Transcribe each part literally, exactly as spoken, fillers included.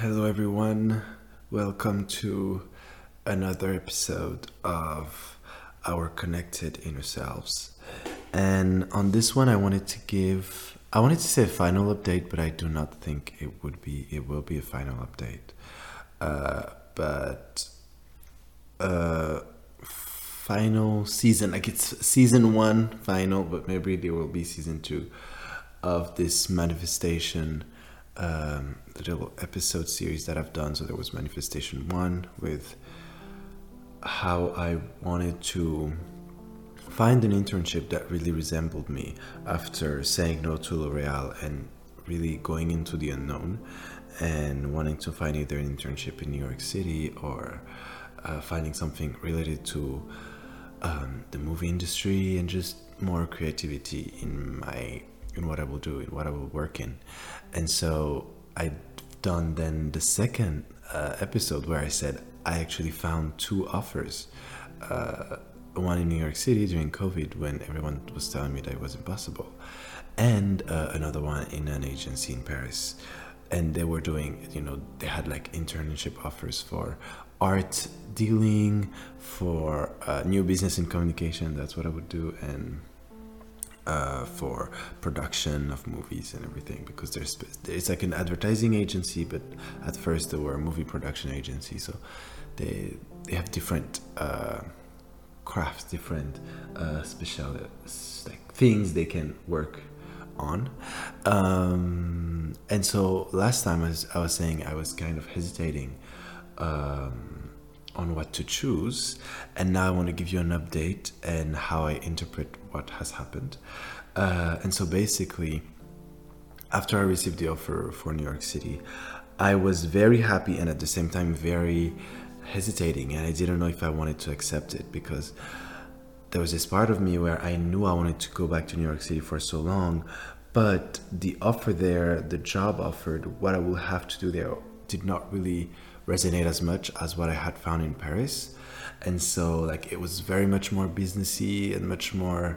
Hello everyone, welcome to another episode of Our Connected Inner Selves. And on this one I wanted to give, I wanted to say a final update, but I do not think it would be, it will be a final update. Uh, but uh, final season, like it's season one final, but maybe there will be season two of this manifestation Um, the little episode series that I've done. So there was manifestation one with how I wanted to find an internship that really resembled me after saying no to L'Oreal and really going into the unknown and wanting to find either an internship in New York City or uh, finding something related to um, the movie industry and just more creativity in my in what I will do, in what I will work in. And so I've done then the second uh, episode where I said I actually found two offers. Uh, one in New York City during COVID when everyone was telling me that it was impossible. And uh, another one in an agency in Paris. And they were doing, you know, they had like internship offers for art dealing, for uh, new business and communication, that's what I would do. And Uh, for production of movies and everything, because there's it's like an advertising agency, but at first they were a movie production agency, so they they have different uh, crafts, different uh, special like things they can work on. Um, and so last time I was, I was saying I was kind of hesitating um, on what to choose, and now I want to give you an update and how I interpret what has happened. Uh, and so basically, after I received the offer for New York City, I was very happy and at the same time very hesitating, and I didn't know if I wanted to accept it, because there was this part of me where I knew I wanted to go back to New York City for so long, but the offer there, the job offered, what I will have to do there did not really resonate as much as what I had found in Paris. And so like it was very much more businessy and much more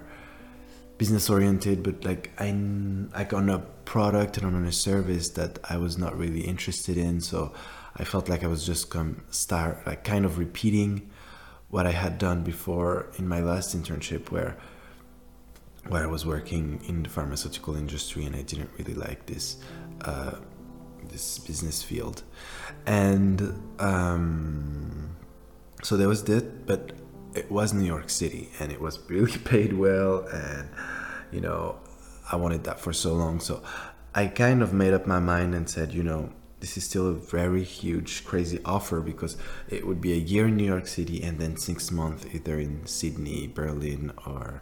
business oriented, but like I like on a product and on a service that I was not really interested in. So I felt like I was just come start like kind of repeating what I had done before in my last internship, where where I was working in the pharmaceutical industry, and I didn't really like this uh, this business field. And um so there was that, but it was New York City and it was really paid well, and you know I wanted that for so long. So I kind of made up my mind and said, you know, this is still a very huge crazy offer, because it would be a year in New York City and then six months either in Sydney, Berlin or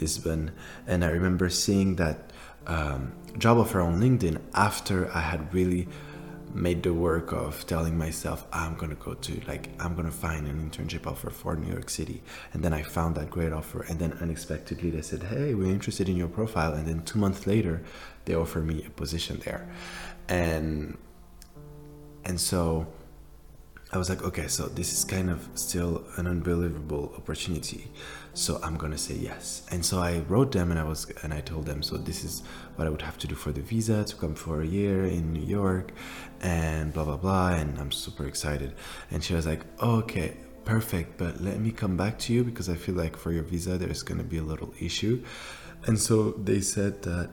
Lisbon. And I remember seeing that um, job offer on LinkedIn after I had really made the work of telling myself I'm gonna go to like I'm gonna find an internship offer for New York City. And then I found that great offer, and then unexpectedly they said, hey, we're interested in your profile, and then two months later they offered me a position there. And and so I was like, okay, so this is kind of still an unbelievable opportunity, so I'm gonna say yes. And so I wrote them and I was and I told them, so this is what I would have to do for the visa to come for a year in New York, and blah blah blah, and I'm super excited. And she was like, okay, perfect, but let me come back to you, because I feel like for your visa there's gonna be a little issue. And so they said that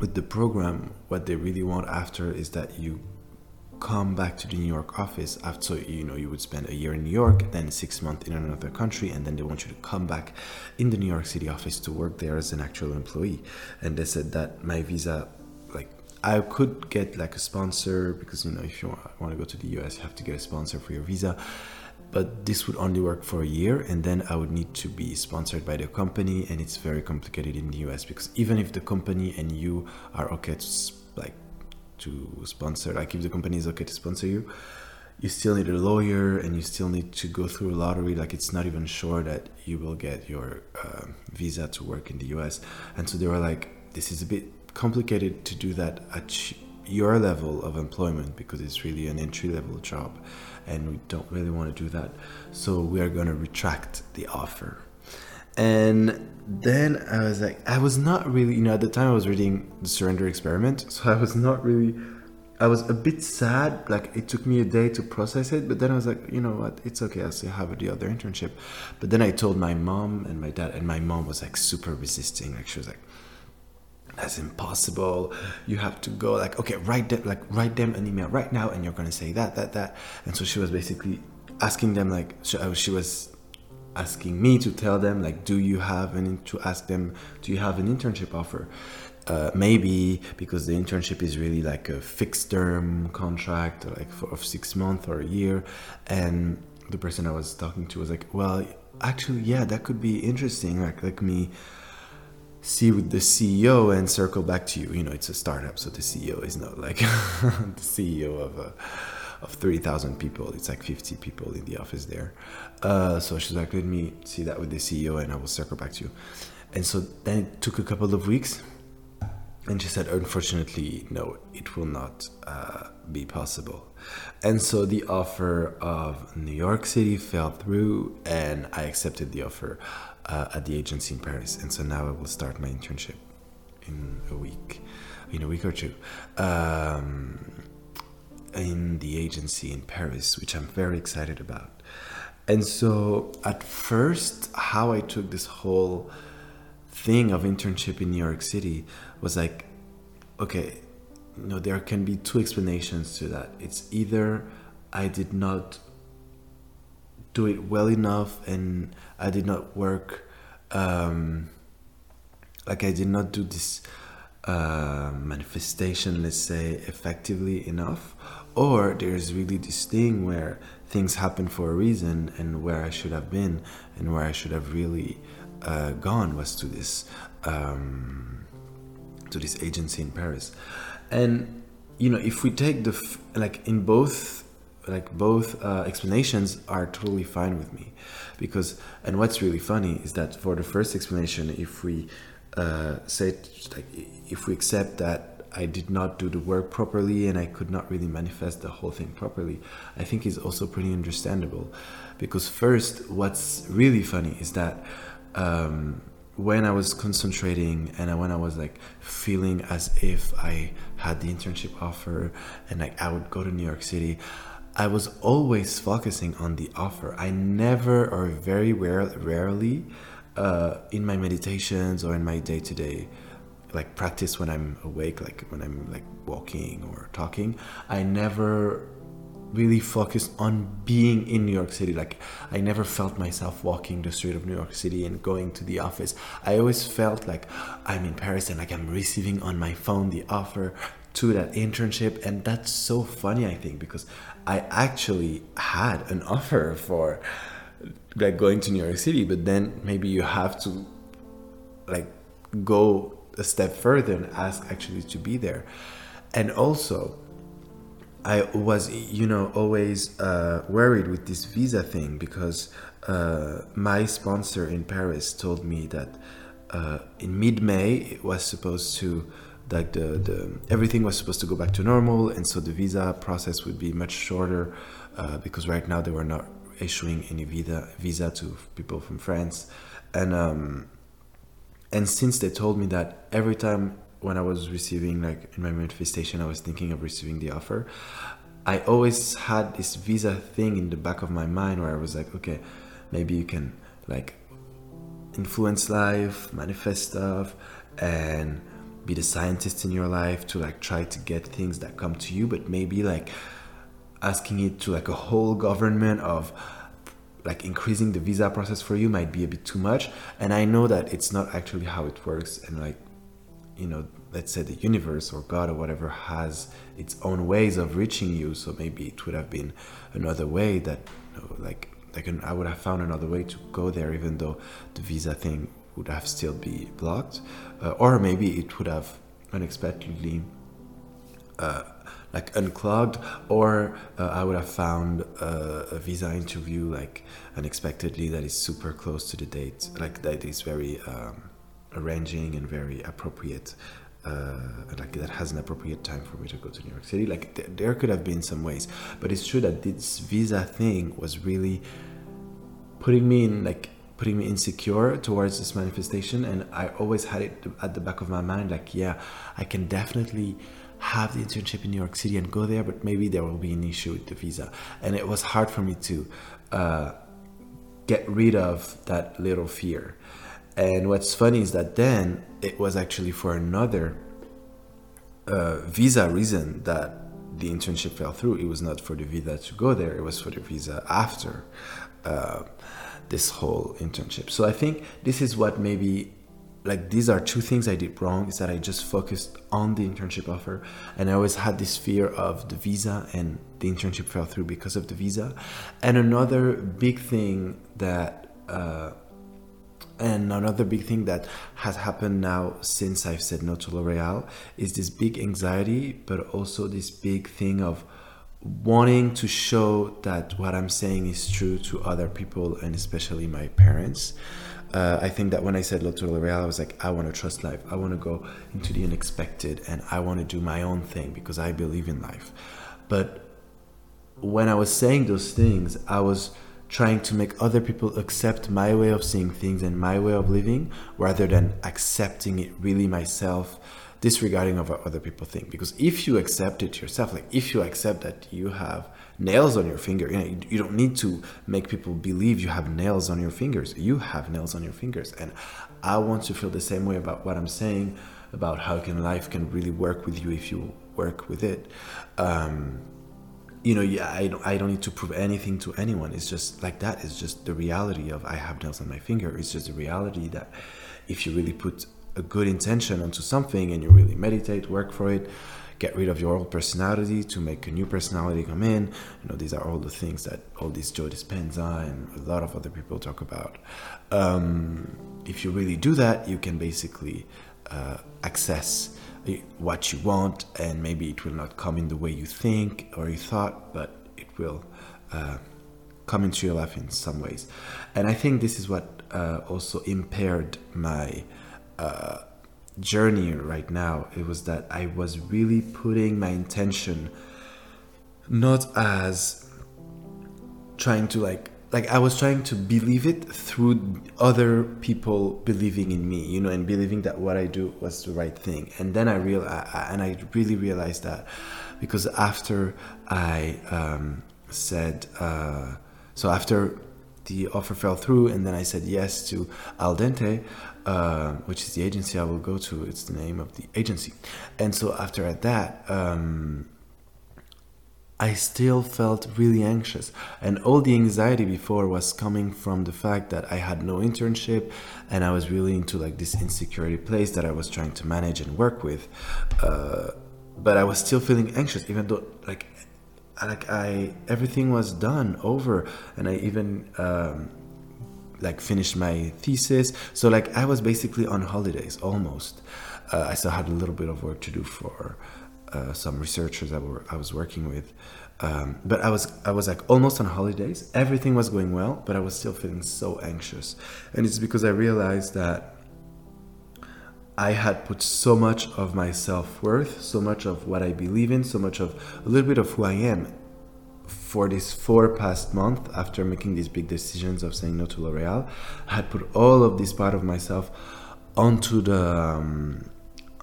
with the program, what they really want after is that you come back to the New York office after, you know, you would spend a year in New York, then six months in another country, and then they want you to come back in the New York City office to work there as an actual employee. And they said that my visa, like I could get like a sponsor, because you know if you want to go to the U S you have to get a sponsor for your visa, but this would only work for a year, and then I would need to be sponsored by the company, and it's very complicated in the U S, because even if the company and you are okay to like to sponsor, like if the company is okay to sponsor you, you still need a lawyer and you still need to go through a lottery. Like it's not even sure that you will get your uh, visa to work in the U S. And so they were like, this is a bit complicated to do that at your level of employment, because it's really an entry level job and we don't really want to do that, so we are going to retract the offer. And then I was like, I was not really, you know, at the time I was reading The Surrendering Experiment, so I was not really I was a bit sad, like it took me a day to process it, but then I was like, you know what, it's okay, I'll still have the other internship. But then I told my mom and my dad, and my mom was like super resisting, like she was like, that's impossible, you have to go, like, okay, write them, like write them an email right now and you're gonna say that, that, that. And so she was basically asking them, like, she was asking me to tell them, like, do you have an, to ask them, do you have an internship offer? Uh, maybe because the internship is really like a fixed term contract, like for of six months or a year. And the person I was talking to was like, well, actually, yeah, that could be interesting. Like, let me see with the C E O and circle back to you. You know, it's a startup, so the C E O is not like the C E O of a, of three thousand people. It's like fifty people in the office there. Uh, so she's like, let me see that with the C E O and I will circle back to you. And so then it took a couple of weeks. And she said, unfortunately, no, it will not uh, be possible. And so the offer of New York City fell through and I accepted the offer uh, at the agency in Paris. And so now I will start my internship in a week, in a week or two, um, in the agency in Paris, which I'm very excited about. And so at first, how I took this whole thing of internship in New York City was like, okay, you know, there can be two explanations to that. It's either I did not do it well enough and I did not work, um, like I did not do this uh, manifestation, let's say, effectively enough, or there's really this thing where things happen for a reason and where I should have been and where I should have really uh, gone was to this um, to this agency in Paris. And you know, if we take the f- like in both like both uh, explanations are totally fine with me, because and what's really funny is that for the first explanation, if we uh, say like if we accept that I did not do the work properly and I could not really manifest the whole thing properly, I think is also pretty understandable, because first what's really funny is that um, when I was concentrating and when I was like feeling as if I had the internship offer and like I would go to New York City, I was always focusing on the offer. I never or very rare, rarely uh, in my meditations or in my day-to-day like practice when I'm awake, like when I'm like walking or talking, I never really focused on being in New York City. Like I never felt myself walking the street of New York City and going to the office. I always felt like I'm in Paris and like I'm receiving on my phone the offer to that internship. And that's so funny, I think, because I actually had an offer for like going to New York City, but then maybe you have to like go a step further and ask actually to be there. And also I was, you know, always uh, worried with this visa thing, because uh, my sponsor in Paris told me that uh, in mid-May it was supposed to, like the, the everything was supposed to go back to normal, and so the visa process would be much shorter uh, because right now they were not issuing any visa visa to people from France, and um, and since they told me that, every time when I was receiving, like in my manifestation, I was thinking of receiving the offer, I always had this visa thing in the back of my mind where I was like, okay, maybe you can like influence life, manifest stuff, and be the scientist in your life to like try to get things that come to you, but maybe like asking it to like a whole government of like increasing the visa process for you might be a bit too much. And I know that it's not actually how it works, and like, you know, let's say the universe or God or whatever has its own ways of reaching you. So maybe it would have been another way that, you know, like, like an, I would have found another way to go there, even though the visa thing would have still be blocked, uh, or maybe it would have unexpectedly uh, like unclogged, or uh, I would have found uh, a visa interview like unexpectedly that is super close to the date, like that is very Um, arranging and very appropriate, uh, like that has an appropriate time for me to go to New York City. Like th- there could have been some ways, but it's true that this visa thing was really putting me in, like putting me insecure towards this manifestation. And I always had it at the back of my mind, like, yeah, I can definitely have the internship in New York City and go there, but maybe there will be an issue with the visa. And it was hard for me to uh, get rid of that little fear. And what's funny is that then it was actually for another uh, visa reason that the internship fell through. It was not for the visa to go there. It was for the visa after uh, this whole internship. So I think this is what maybe, like, these are two things I did wrong, is that I just focused on the internship offer. And I always had this fear of the visa, and the internship fell through because of the visa. And another big thing that, uh, and another big thing that has happened now since I've said no to L'Oreal is this big anxiety, but also this big thing of wanting to show that what I'm saying is true to other people, and especially my parents. Uh, I think that when I said no to L'Oreal, I was like, I want to trust life. I want to go into the unexpected, and I want to do my own thing because I believe in life. But when I was saying those things, I was trying to make other people accept my way of seeing things and my way of living, rather than accepting it really myself, disregarding of what other people think. Because if you accept it yourself, like if you accept that you have nails on your finger, you know, you don't need to make people believe you have nails on your fingers. You have nails on your fingers. And I want to feel the same way about what I'm saying, about how can life can really work with you if you work with it. Um, You know, yeah, I don't, I don't need to prove anything to anyone. It's just like that. It's just the reality of I have nails on my finger. It's just the reality that if you really put a good intention onto something and you really meditate, work for it, get rid of your old personality to make a new personality come in. You know, these are all the things that all these Joe Dispenza and a lot of other people talk about. Um, if you really do that, you can basically uh, access what you want, and maybe it will not come in the way you think or you thought, but it will uh, come into your life in some ways. And I think this is what uh, also impaired my uh, journey right now. It was that I was really putting my intention not as trying to like Like I was trying to believe it through other people believing in me, you know, and believing that what I do was the right thing. And then I real, and I really realized that, because after I um, said, uh, so after the offer fell through, and then I said yes to Al Dente, uh, which is the agency I will go to. It's the name of the agency. And so after that, um, I still felt really anxious, and all the anxiety before was coming from the fact that I had no internship, and I was really into like this insecurity place that I was trying to manage and work with. Uh, but I was still feeling anxious, even though like, like I, everything was done over, and I even um, like finished my thesis. So like I was basically on holidays almost. Uh, I still had a little bit of work to do for Uh, some researchers that were I was working with, um, but I was I was like almost on holidays. Everything was going well, but I was still feeling so anxious, and it's because I realized that I had put so much of my self-worth, so much of what I believe in, so much of a little bit of who I am, for this four past month after making these big decisions of saying no to L'Oreal. I had put all of this part of myself onto the. Um,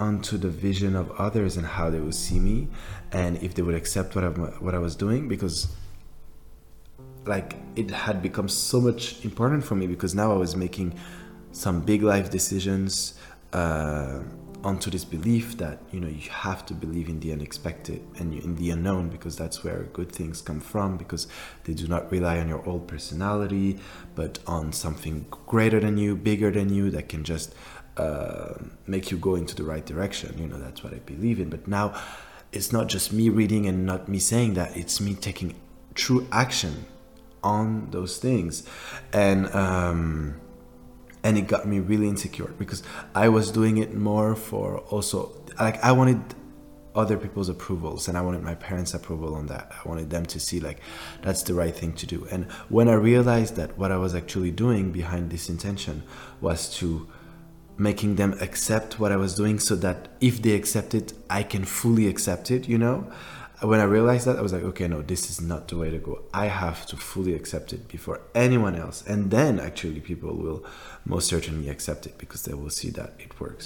onto the vision of others and how they would see me, and if they would accept what I, what I was doing, because like it had become so much important for me, because now I was making some big life decisions uh, onto this belief that, you know, you have to believe in the unexpected and in the unknown, because that's where good things come from, because they do not rely on your old personality, but on something greater than you, bigger than you, that can just Uh, make you go into the right direction. You know, that's what I believe in. But now it's not just me reading and not me saying that, it's me taking true action on those things. And um, and it got me really insecure, because I was doing it more for also, like I wanted other people's approvals, and I wanted my parents' approval on that. I wanted them to see like that's the right thing to do. And when I realized that what I was actually doing behind this intention was to making them accept what I was doing, so that if they accept it, I can fully accept it, you know? When I realized that, I was like, okay, no, this is not the way to go. I have to fully accept it before anyone else. And then actually people will most certainly accept it, because they will see that it works.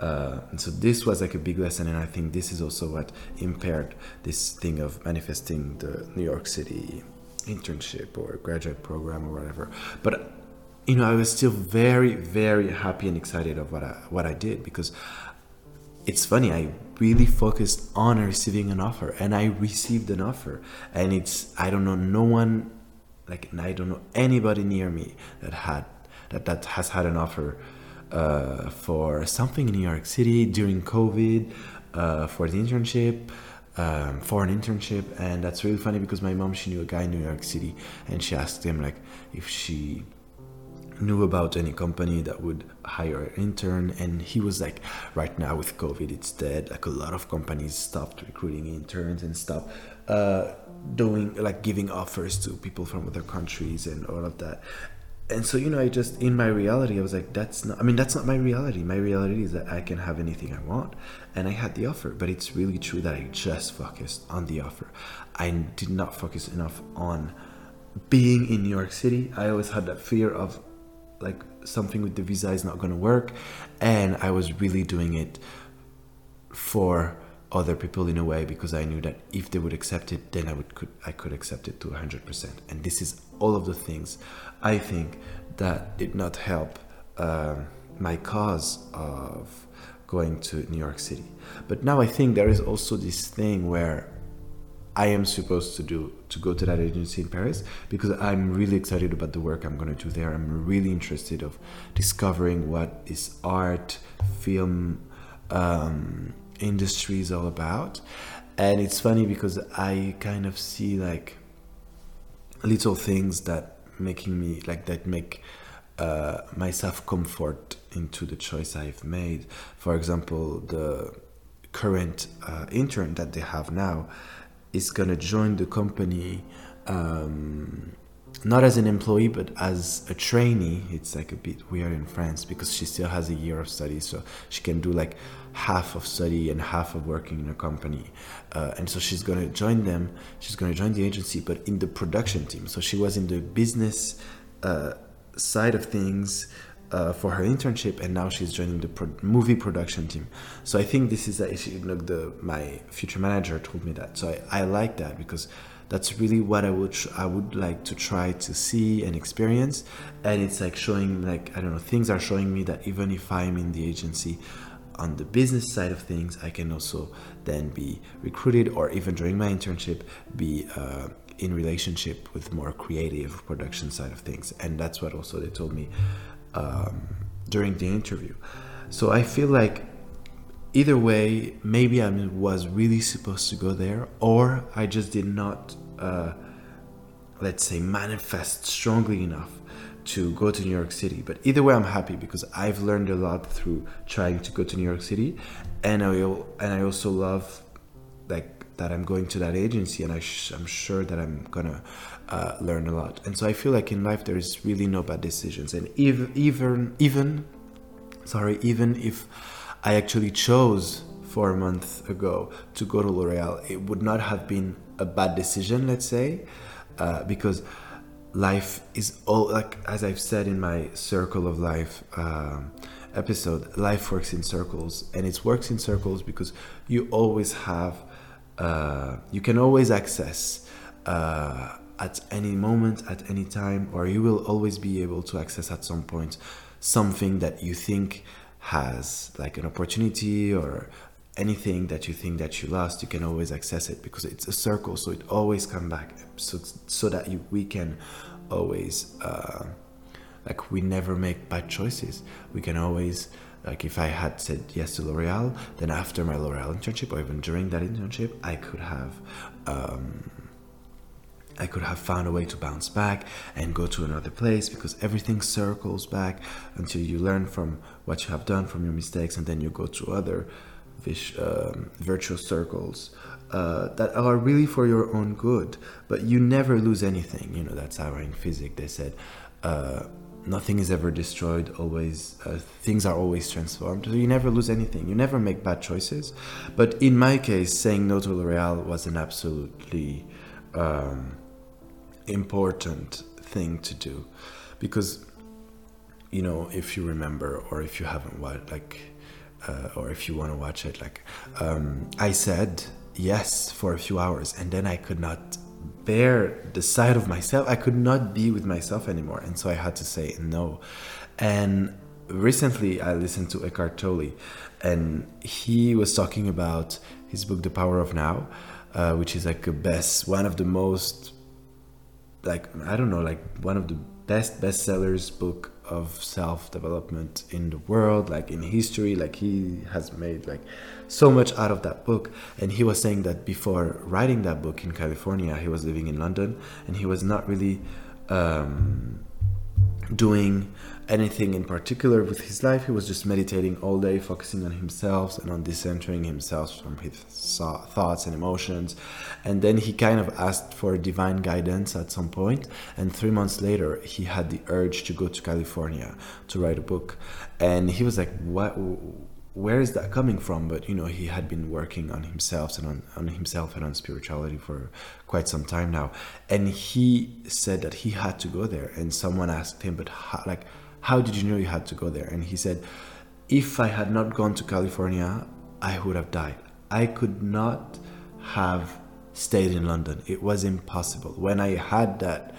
Uh, and so this was like a big lesson, and I think this is also what impaired this thing of manifesting the New York City internship or graduate program or whatever. But you know, I was still very, very happy and excited of what I, what I did, because it's funny, I really focused on receiving an offer, and I received an offer, and it's, I don't know, no one, like, I don't know anybody near me that had, that, that has had an offer uh, for something in New York City during COVID, uh, for the internship, um, for an internship. And that's really funny, because my mom, she knew a guy in New York City, and she asked him, like, if she knew about any company that would hire an intern, and he was like, right now with COVID it's dead, like a lot of companies stopped recruiting interns and stopped uh doing, like, giving offers to people from other countries and all of that. And so, you know, I just, in my reality, I was like, that's not, I mean, that's not my reality. My reality is that I can have anything I want, and I had the offer. But it's really true that I just focused on the offer. I did not focus enough on being in New York City. I always had that fear of, like, something with the visa is not going to work, and I was really doing it for other people in a way, because I knew that if they would accept it, then I would could I could accept it to one hundred percent. And this is all of the things I think that did not help uh, my cause of going to New York City. But now I think there is also this thing where I am supposed to do to go to that agency in Paris, because I'm really excited about the work I'm going to do there. I'm really interested of discovering what is art, film, um, industry is all about. And it's funny, because I kind of see, like, little things that making me like that make uh, myself comfort into the choice I've made. For example, the current uh, intern that they have now is going to join the company um, not as an employee, but as a trainee. It's like a bit weird in France, because she still has a year of study, so she can do like half of study and half of working in a company. Uh, and so she's going to join them. She's going to join the agency, but in the production team. So she was in the business uh, side of things Uh, for her internship, and now she's joining the pro- movie production team. So I think this is, a, she, look, the, my future manager told me that. So I, I like that, because that's really what I would tr- I would like to try to see and experience. And it's like showing, like, I don't know, things are showing me that even if I'm in the agency on the business side of things, I can also then be recruited, or even during my internship, be uh, in relationship with more creative production side of things. And that's what also they told me Um, during the interview. So I feel like either way, maybe I was really supposed to go there, or I just did not, uh, let's say, manifest strongly enough to go to New York City. But either way, I'm happy, because I've learned a lot through trying to go to New York City, and I and I also love, like, that I'm going to that agency, and I sh- I'm sure that I'm gonna Uh, learn a lot. And so I feel like in life there is really no bad decisions, and even even even sorry even if I actually chose four months ago to go to L'Oreal, it would not have been a bad decision, let's say, uh, because life is all, like, as I've said in my circle of life um, episode, life works in circles, and it works in circles because you always have uh, you can always access uh, at any moment, at any time, or you will always be able to access at some point something that you think has, like, an opportunity, or anything that you think that you lost, you can always access it, because it's a circle, so it always comes back, so, so that you, we can always, uh, like, we never make bad choices. We can always, like, if I had said yes to L'Oreal, then after my L'Oreal internship, or even during that internship, I could have... Um, I could have found a way to bounce back and go to another place, because everything circles back until you learn from what you have done, from your mistakes, and then you go to other um, virtuous circles uh, that are really for your own good, but you never lose anything. You know, that's how in physics they said uh, nothing is ever destroyed, always uh, things are always transformed. So you never lose anything, you never make bad choices. But in my case, saying no to L'Oreal was an absolutely um, important thing to do, because, you know, if you remember, or if you haven't watched, like, uh, or if you want to watch it, like um, I said yes for a few hours, and then I could not bear the sight of myself. I could not be with myself anymore, and so I had to say no. And recently I listened to Eckhart Tolle, and he was talking about his book The Power of Now, uh, which is like the best, one of the most, like, I don't know, like one of the best bestsellers book of self-development in the world, like in history. Like he has made like so much out of that book. And he was saying that before writing that book in California, he was living in London, and he was not really um, doing anything in particular with his life. He was just meditating all day, focusing on himself and on decentering himself from his thoughts and emotions. And then he kind of asked for divine guidance at some point, and three months later he had the urge to go to California to write a book. And he was like, what, where is that coming from? But you know, he had been working on himself and on, on himself and on spirituality for quite some time now, and he said that he had to go there. And someone asked him, but how, like how did you know you had to go there? And he said, if I had not gone to California, I would have died. I could not have stayed in London. It was impossible. When I had that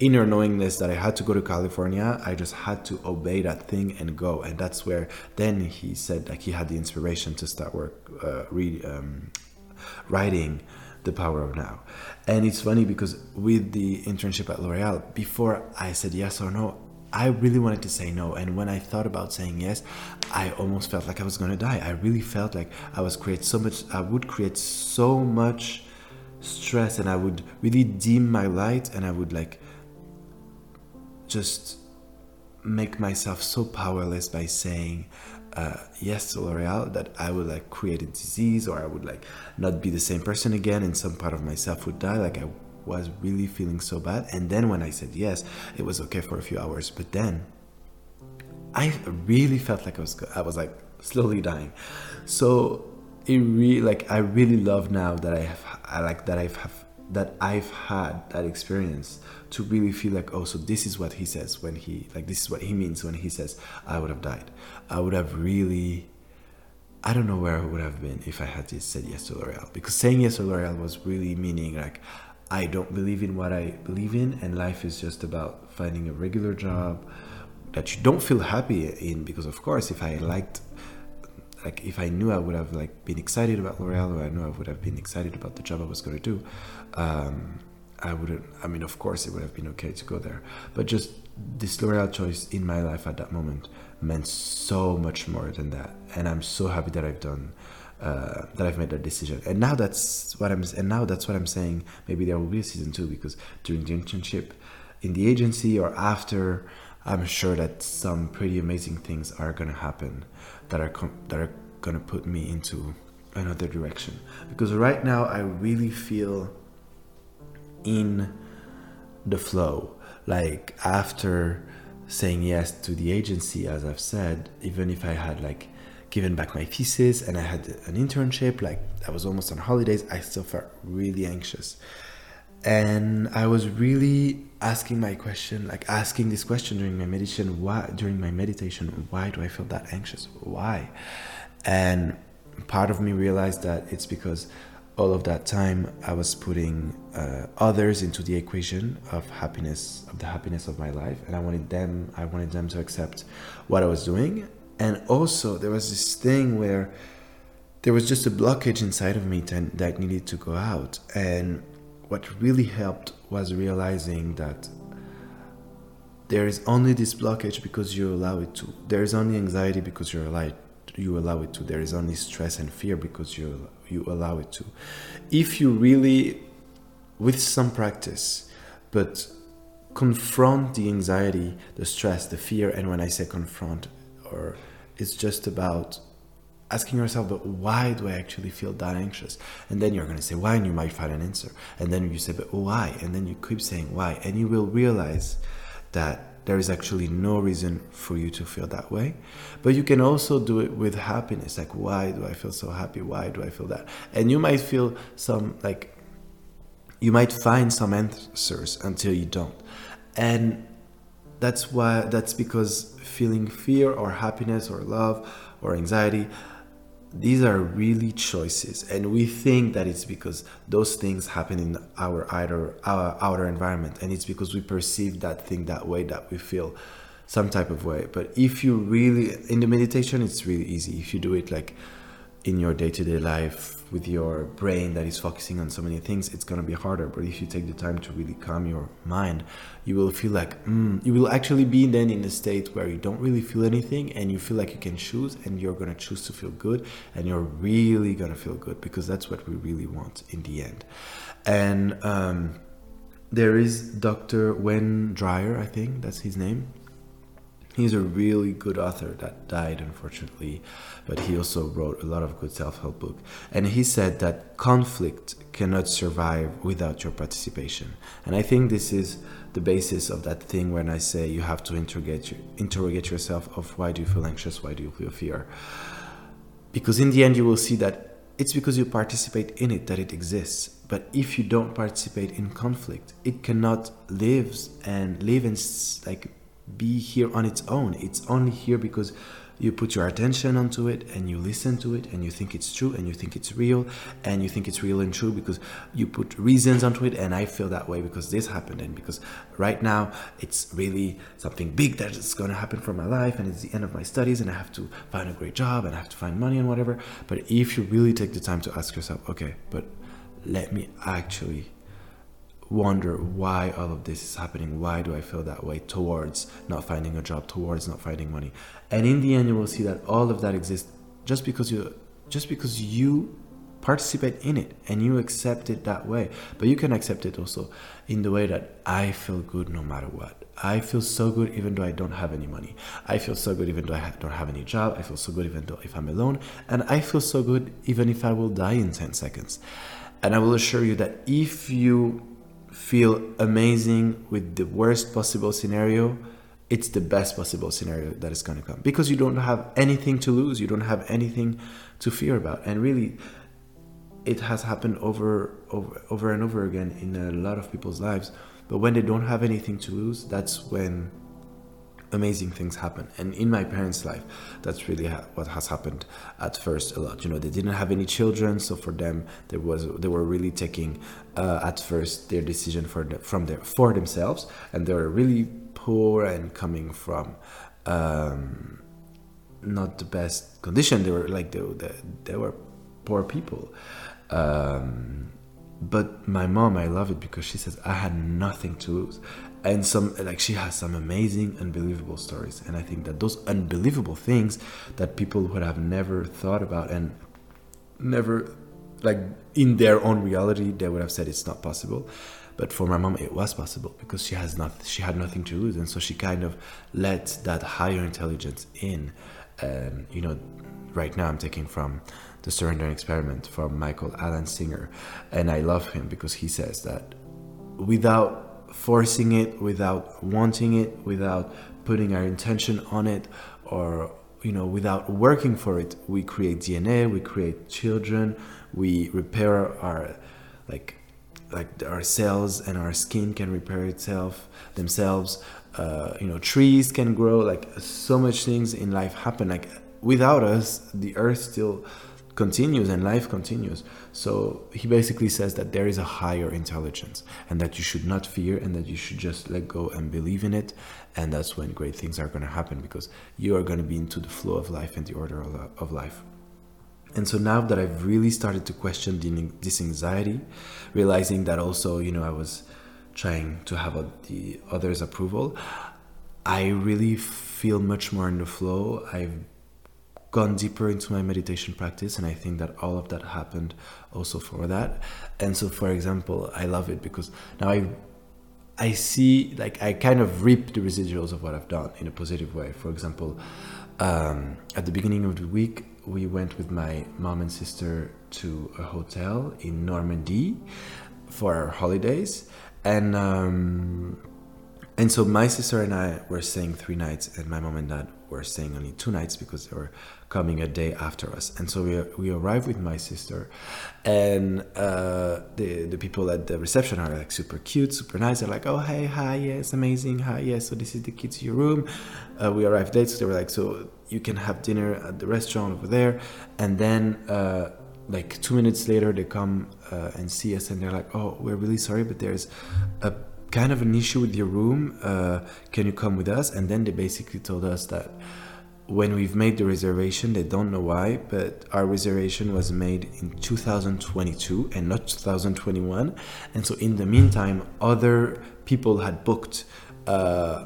inner knowingness that I had to go to California, I just had to obey that thing and go. And that's where then he said, like, he had the inspiration to start work, uh, read, um, writing The Power of Now. And it's funny because with the internship at L'Oreal, before I said yes or no, I really wanted to say no. And when I thought about saying yes, I almost felt like I was going to die. I really felt like I was create so much, I would create so much stress, and I would really dim my light, and I would like just make myself so powerless by saying uh, yes to L'Oreal, that I would like create a disease, or I would like not be the same person again, and some part of myself would die. Like I was really feeling so bad. And then when I said yes, it was okay for a few hours, but then I really felt like I was I was like slowly dying. So it really, like, I really love now that I have I like that I've have that I've had that experience to really feel like, oh, so this is what he says when he, like, this is what he means when he says I would have died. I would have really, I don't know where I would have been if I had just said yes to L'Oreal, because saying yes to L'Oreal was really meaning like, I don't believe in what I believe in, and life is just about finding a regular job that you don't feel happy in. Because of course, if I liked, like if I knew I would have like been excited about L'Oreal, or I knew I would have been excited about the job I was going to do, um, I wouldn't, I mean, of course it would have been okay to go there. But just this L'Oreal choice in my life at that moment meant so much more than that. And I'm so happy that I've done Uh, that I've made that decision. And now that's what I'm and now that's what I'm saying. Maybe there will be a season two, because during the internship in the agency or after, I'm sure that some pretty amazing things are gonna happen that are com- that are gonna put me into another direction. Because right now I really feel in the flow. Like after saying yes to the agency, as I've said, even if I had like given back my thesis and I had an internship, like I was almost on holidays, I still felt really anxious. And I was really asking my question, like asking this question during my meditation, why, during my meditation, why do I feel that anxious? Why? And part of me realized that it's because all of that time I was putting uh, others into the equation of happiness, of the happiness of my life. And I wanted them, I wanted them to accept what I was doing. And also there was this thing where there was just a blockage inside of me that needed to go out. And what really helped was realizing that there is only this blockage because you allow it to. There is only anxiety because you allow it, you allow it to. There is only stress and fear because you, you allow it to. If you really, with some practice, but confront the anxiety, the stress, the fear. And when I say confront, or it's just about asking yourself, but why do I actually feel that anxious? And then you're going to say why, and you might find an answer. And then you say, but why? And then you keep saying why, and you will realize that there is actually no reason for you to feel that way. But you can also do it with happiness. Like, why do I feel so happy? Why do I feel that? And you might feel some, like, you might find some answers until you don't. And that's why, that's because feeling fear or happiness or love or anxiety, these are really choices. And we think that it's because those things happen in our outer, our outer environment. And it's because we perceive that thing that way that we feel some type of way. But if you really, in the meditation, it's really easy. If you do it like in your day-to-day life with your brain that is focusing on so many things, it's going to be harder. But if you take the time to really calm your mind, you will feel like, mm, you will actually be then in a state where you don't really feel anything and you feel like you can choose, and you're going to choose to feel good, and you're really going to feel good, because that's what we really want in the end. And um, there is Doctor Wen Dreyer, I think that's his name. He's a really good author that died, unfortunately, but he also wrote a lot of good self-help books. And he said that conflict cannot survive without your participation. And I think this is the basis of that thing when I say you have to interrogate, interrogate yourself of why do you feel anxious, why do you feel fear? Because in the end, you will see that it's because you participate in it that it exists. But if you don't participate in conflict, it cannot live and live and like... be here on its own. It's only here because you put your attention onto it and you listen to it and you think it's true and you think it's real and you think it's real and true because you put reasons onto it, and I feel that way because this happened, and because right now it's really something big that is going to happen for my life, and it's the end of my studies and I have to find a great job and I have to find money and whatever. But if you really take the time to ask yourself, okay, but let me actually wonder why all of this is happening, why do I feel that way towards not finding a job, towards not finding money, and in the end you will see that all of that exists just because you just because you participate in it and you accept it that way. But you can accept it also in the way that I feel good no matter what. I feel so good even though I don't have any money. I feel so good even though I don't have any job. I feel so good even though if I'm alone, and I feel so good even if I will die in ten seconds. And I will assure you that if you feel amazing with the worst possible scenario, it's the best possible scenario that is going to come, because you don't have anything to lose, you don't have anything to fear about. And really, it has happened over over over and over again in a lot of people's lives. But when they don't have anything to lose, that's when amazing things happen. And in my parents' life, that's really ha- what has happened at first a lot. You know, they didn't have any children, so for them, there was they were really taking uh, at first their decision for the, from their for themselves, and they were really poor and coming from um, not the best condition. They were like they they, they were poor people. Um, but my mom, I love it because she says I had nothing to lose. And some like she has some amazing, unbelievable stories. And I think that those unbelievable things that people would have never thought about and never, like in their own reality, they would have said it's not possible. But for my mom, it was possible because she has not, she had nothing to lose, and so she kind of let that higher intelligence in. And you know, right now I'm taking from The Surrendering Experiment from Michael Allen Singer, and I love him because he says that without forcing it, without wanting it, without putting our intention on it, or you know, without working for it, we create D N A, we create children, we repair our like like our cells, and our skin can repair itself themselves. Uh, you know, trees can grow. Like so much things in life happen. Like without us, the earth still continues and life continues. So he basically says that there is a higher intelligence, and that you should not fear, and that you should just let go and believe in it. And that's when great things are going to happen, because you are going to be into the flow of life and the order of life. And so now that I've really started to question the, this anxiety, realizing that also, you know, I was trying to have a, the others' approval, I really feel much more in the flow. I've gone deeper into my meditation practice, and I think that all of that happened also for that. And so, for example, I love it because now I I see, like, I kind of reap the residuals of what I've done in a positive way. For example, um, at the beginning of the week, we went with my mom and sister to a hotel in Normandy for our holidays. And um, and so my sister and I were staying three nights, and my mom and dad were staying only two nights because they were coming a day after us. And so we we arrived with my sister, and uh, the the people at the reception are like super cute, super nice. They're like, oh, hey, hi, yes, amazing, hi, yes. So this is the key to your room. Uh, we arrived late, so they were like, so you can have dinner at the restaurant over there. And then uh, like two minutes later, they come uh, and see us, and they're like, oh, we're really sorry, but there's a kind of an issue with your room, uh, can you come with us? And then they basically told us that when we've made the reservation, they don't know why, but our reservation was made in two thousand twenty-two and not two thousand twenty-one. And so in the meantime, other people had booked uh,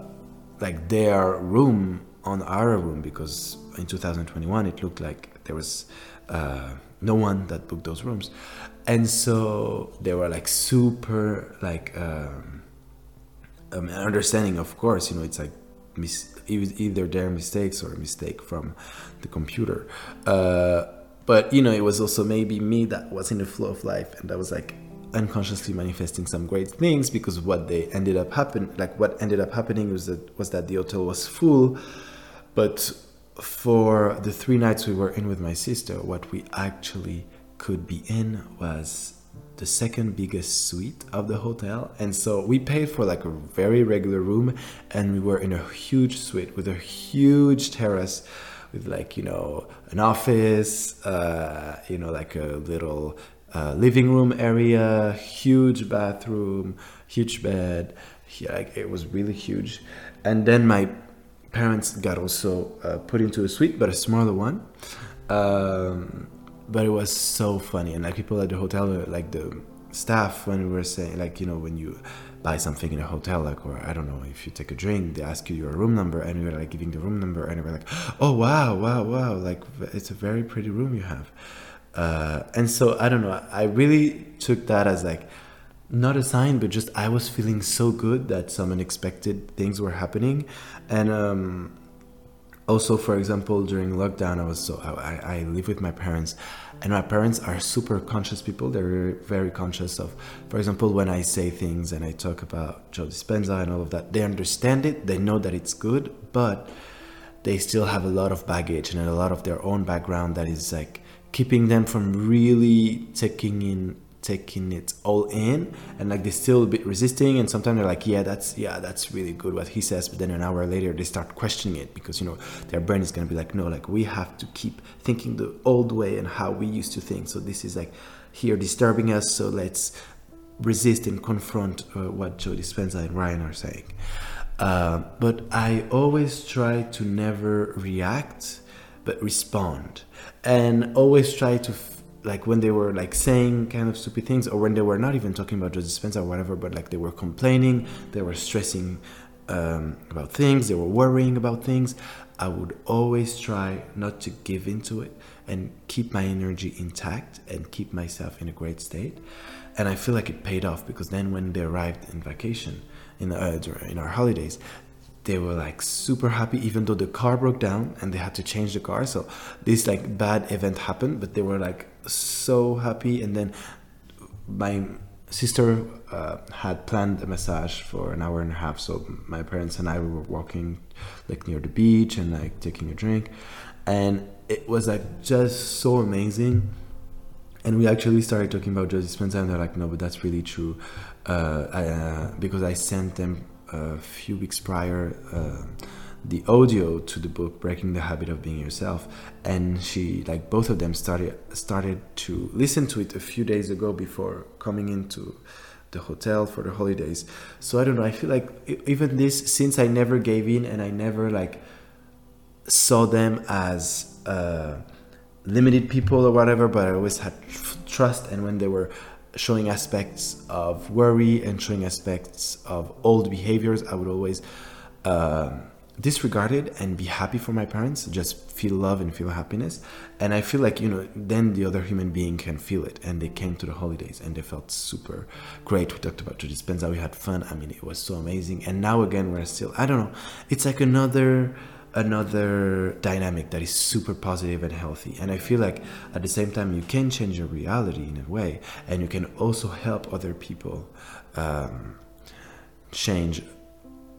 like their room on our room, because in two thousand twenty-one, it looked like there was uh, no one that booked those rooms. And so they were like super like... Um, Um, understanding, of course, you know, it's like mis- either their mistakes or a mistake from the computer. Uh, but, you know, it was also maybe me that was in the flow of life, and that was like unconsciously manifesting some great things, because what they ended up happen, like what ended up happening was that, was that the hotel was full. But for the three nights we were in with my sister, what we actually could be in was the second biggest suite of the hotel. And so we paid for like a very regular room, and we were in a huge suite with a huge terrace with like, you know, an office, uh, you know, like a little uh, living room area, huge bathroom, huge bed. Yeah, like it was really huge. And then my parents got also uh, put into a suite, but a smaller one. Um, But it was so funny, and like people at the hotel, like the staff, when we were saying, like, you know, when you buy something in a hotel, like, or I don't know, if you take a drink, they ask you your room number, and we were like giving the room number, and we were like, oh wow, wow, wow, like it's a very pretty room you have. Uh, and so I don't know, I really took that as like not a sign, but just I was feeling so good that some unexpected things were happening, and. Um, Also, for example, during lockdown, I was so I, I live with my parents, and my parents are super conscious people. They're very conscious of, for example, when I say things and I talk about Joe Dispenza and all of that, they understand it. They know that it's good, but they still have a lot of baggage and a lot of their own background that is like keeping them from really taking in. taking it all in, and like they still a bit resisting, and sometimes they're like, yeah that's yeah that's really good what he says, but then an hour later they start questioning it, because you know their brain is going to be like, no, like we have to keep thinking the old way and how we used to think, so this is like here disturbing us, so let's resist and confront uh, what Joe Dispenza and Ryan are saying. Uh, but I always try to never react but respond, and always try to f- like when they were like saying kind of stupid things, or when they were not even talking about Joe Dispenza or whatever, but like they were complaining, they were stressing um, about things, they were worrying about things, I would always try not to give into it and keep my energy intact and keep myself in a great state. And I feel like it paid off, because then when they arrived in vacation, in, uh, in our holidays, they were like super happy, even though the car broke down and they had to change the car. So this like bad event happened, but they were like so happy. And then my sister uh, had planned a massage for an hour and a half. So my parents and I we were walking like near the beach and like taking a drink. And it was like just so amazing. And we actually started talking about Joe Dispenza, and they're like, no, but that's really true. Uh, I, uh, because I sent them a few weeks prior uh, the audio to the book Breaking the Habit of Being Yourself, and she like both of them started started to listen to it a few days ago before coming into the hotel for the holidays. So I don't know, I feel like even this, since I never gave in and I never like saw them as uh, limited people or whatever, but I always had trust, and when they were showing aspects of worry and showing aspects of old behaviors, I would always uh, disregard it and be happy for my parents, just feel love and feel happiness. And I feel like, you know, then the other human being can feel it. And they came to the holidays and they felt super great. We talked about Joe Dispenza, we had fun. I mean, it was so amazing. And now again, we're still, I don't know, it's like another another dynamic that is super positive and healthy. And I feel like at the same time you can change your reality in a way, and you can also help other people um, change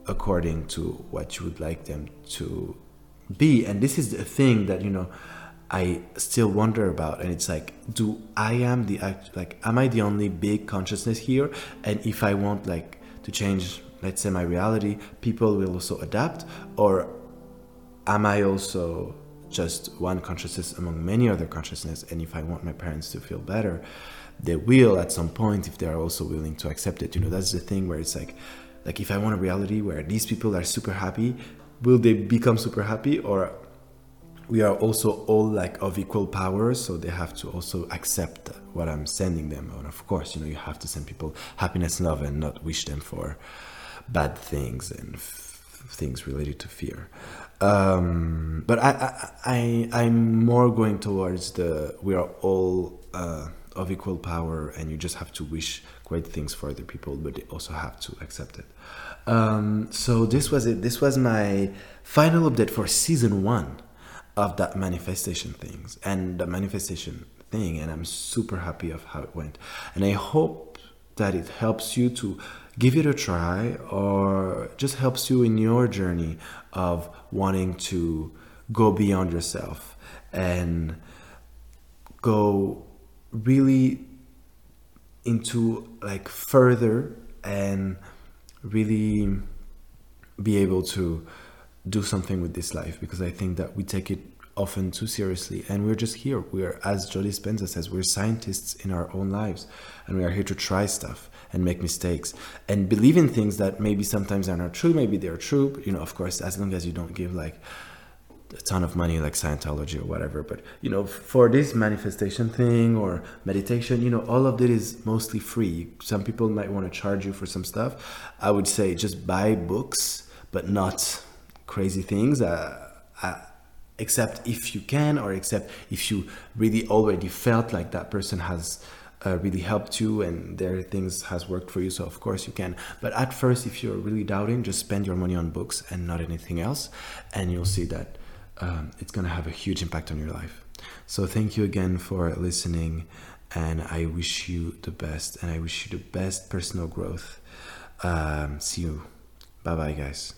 according to what you would like them to be. And this is a thing that, you know, I still wonder about. And it's like, do I am the act, like, am I the only big consciousness here? And if I want, like, to change, let's say, my reality, people will also adapt? Or am I also just one consciousness among many other consciousness? And if I want my parents to feel better, they will at some point, if they are also willing to accept it. You know, that's the thing where it's like, like if I want a reality where these people are super happy, will they become super happy? Or we are also all like of equal power, so they have to also accept what I'm sending them. And of course, you know, you have to send people happiness and love and not wish them for bad things and f- things related to fear. Um, but I, I, I, I'm more going towards the, we are all uh, of equal power, and you just have to wish great things for other people, but they also have to accept it. Um, so this was it. This was my final update for season one of that manifestation things and the manifestation thing. And I'm super happy of how it went. And I hope that it helps you to give it a try, or just helps you in your journey of wanting to go beyond yourself and go really into like further, and really be able to do something with this life, because I think that we take it often too seriously, and we're just here. We are, as Joe Dispenza says, we're scientists in our own lives, and we are here to try stuff and make mistakes and believe in things that maybe sometimes are not true, maybe they're true, but, you know, of course, as long as you don't give like a ton of money like Scientology or whatever. But, you know, for this manifestation thing or meditation, you know, all of it is mostly free. Some people might want to charge you for some stuff. I would say just buy books, but not crazy things, uh, uh, except if you can, or except if you really already felt like that person has uh, really helped you and their things has worked for you. So of course you can. But at first, if you're really doubting, just spend your money on books and not anything else. And you'll see that um, it's going to have a huge impact on your life. So thank you again for listening. And I wish you the best. And I wish you the best personal growth. Um, see you. Bye-bye, guys.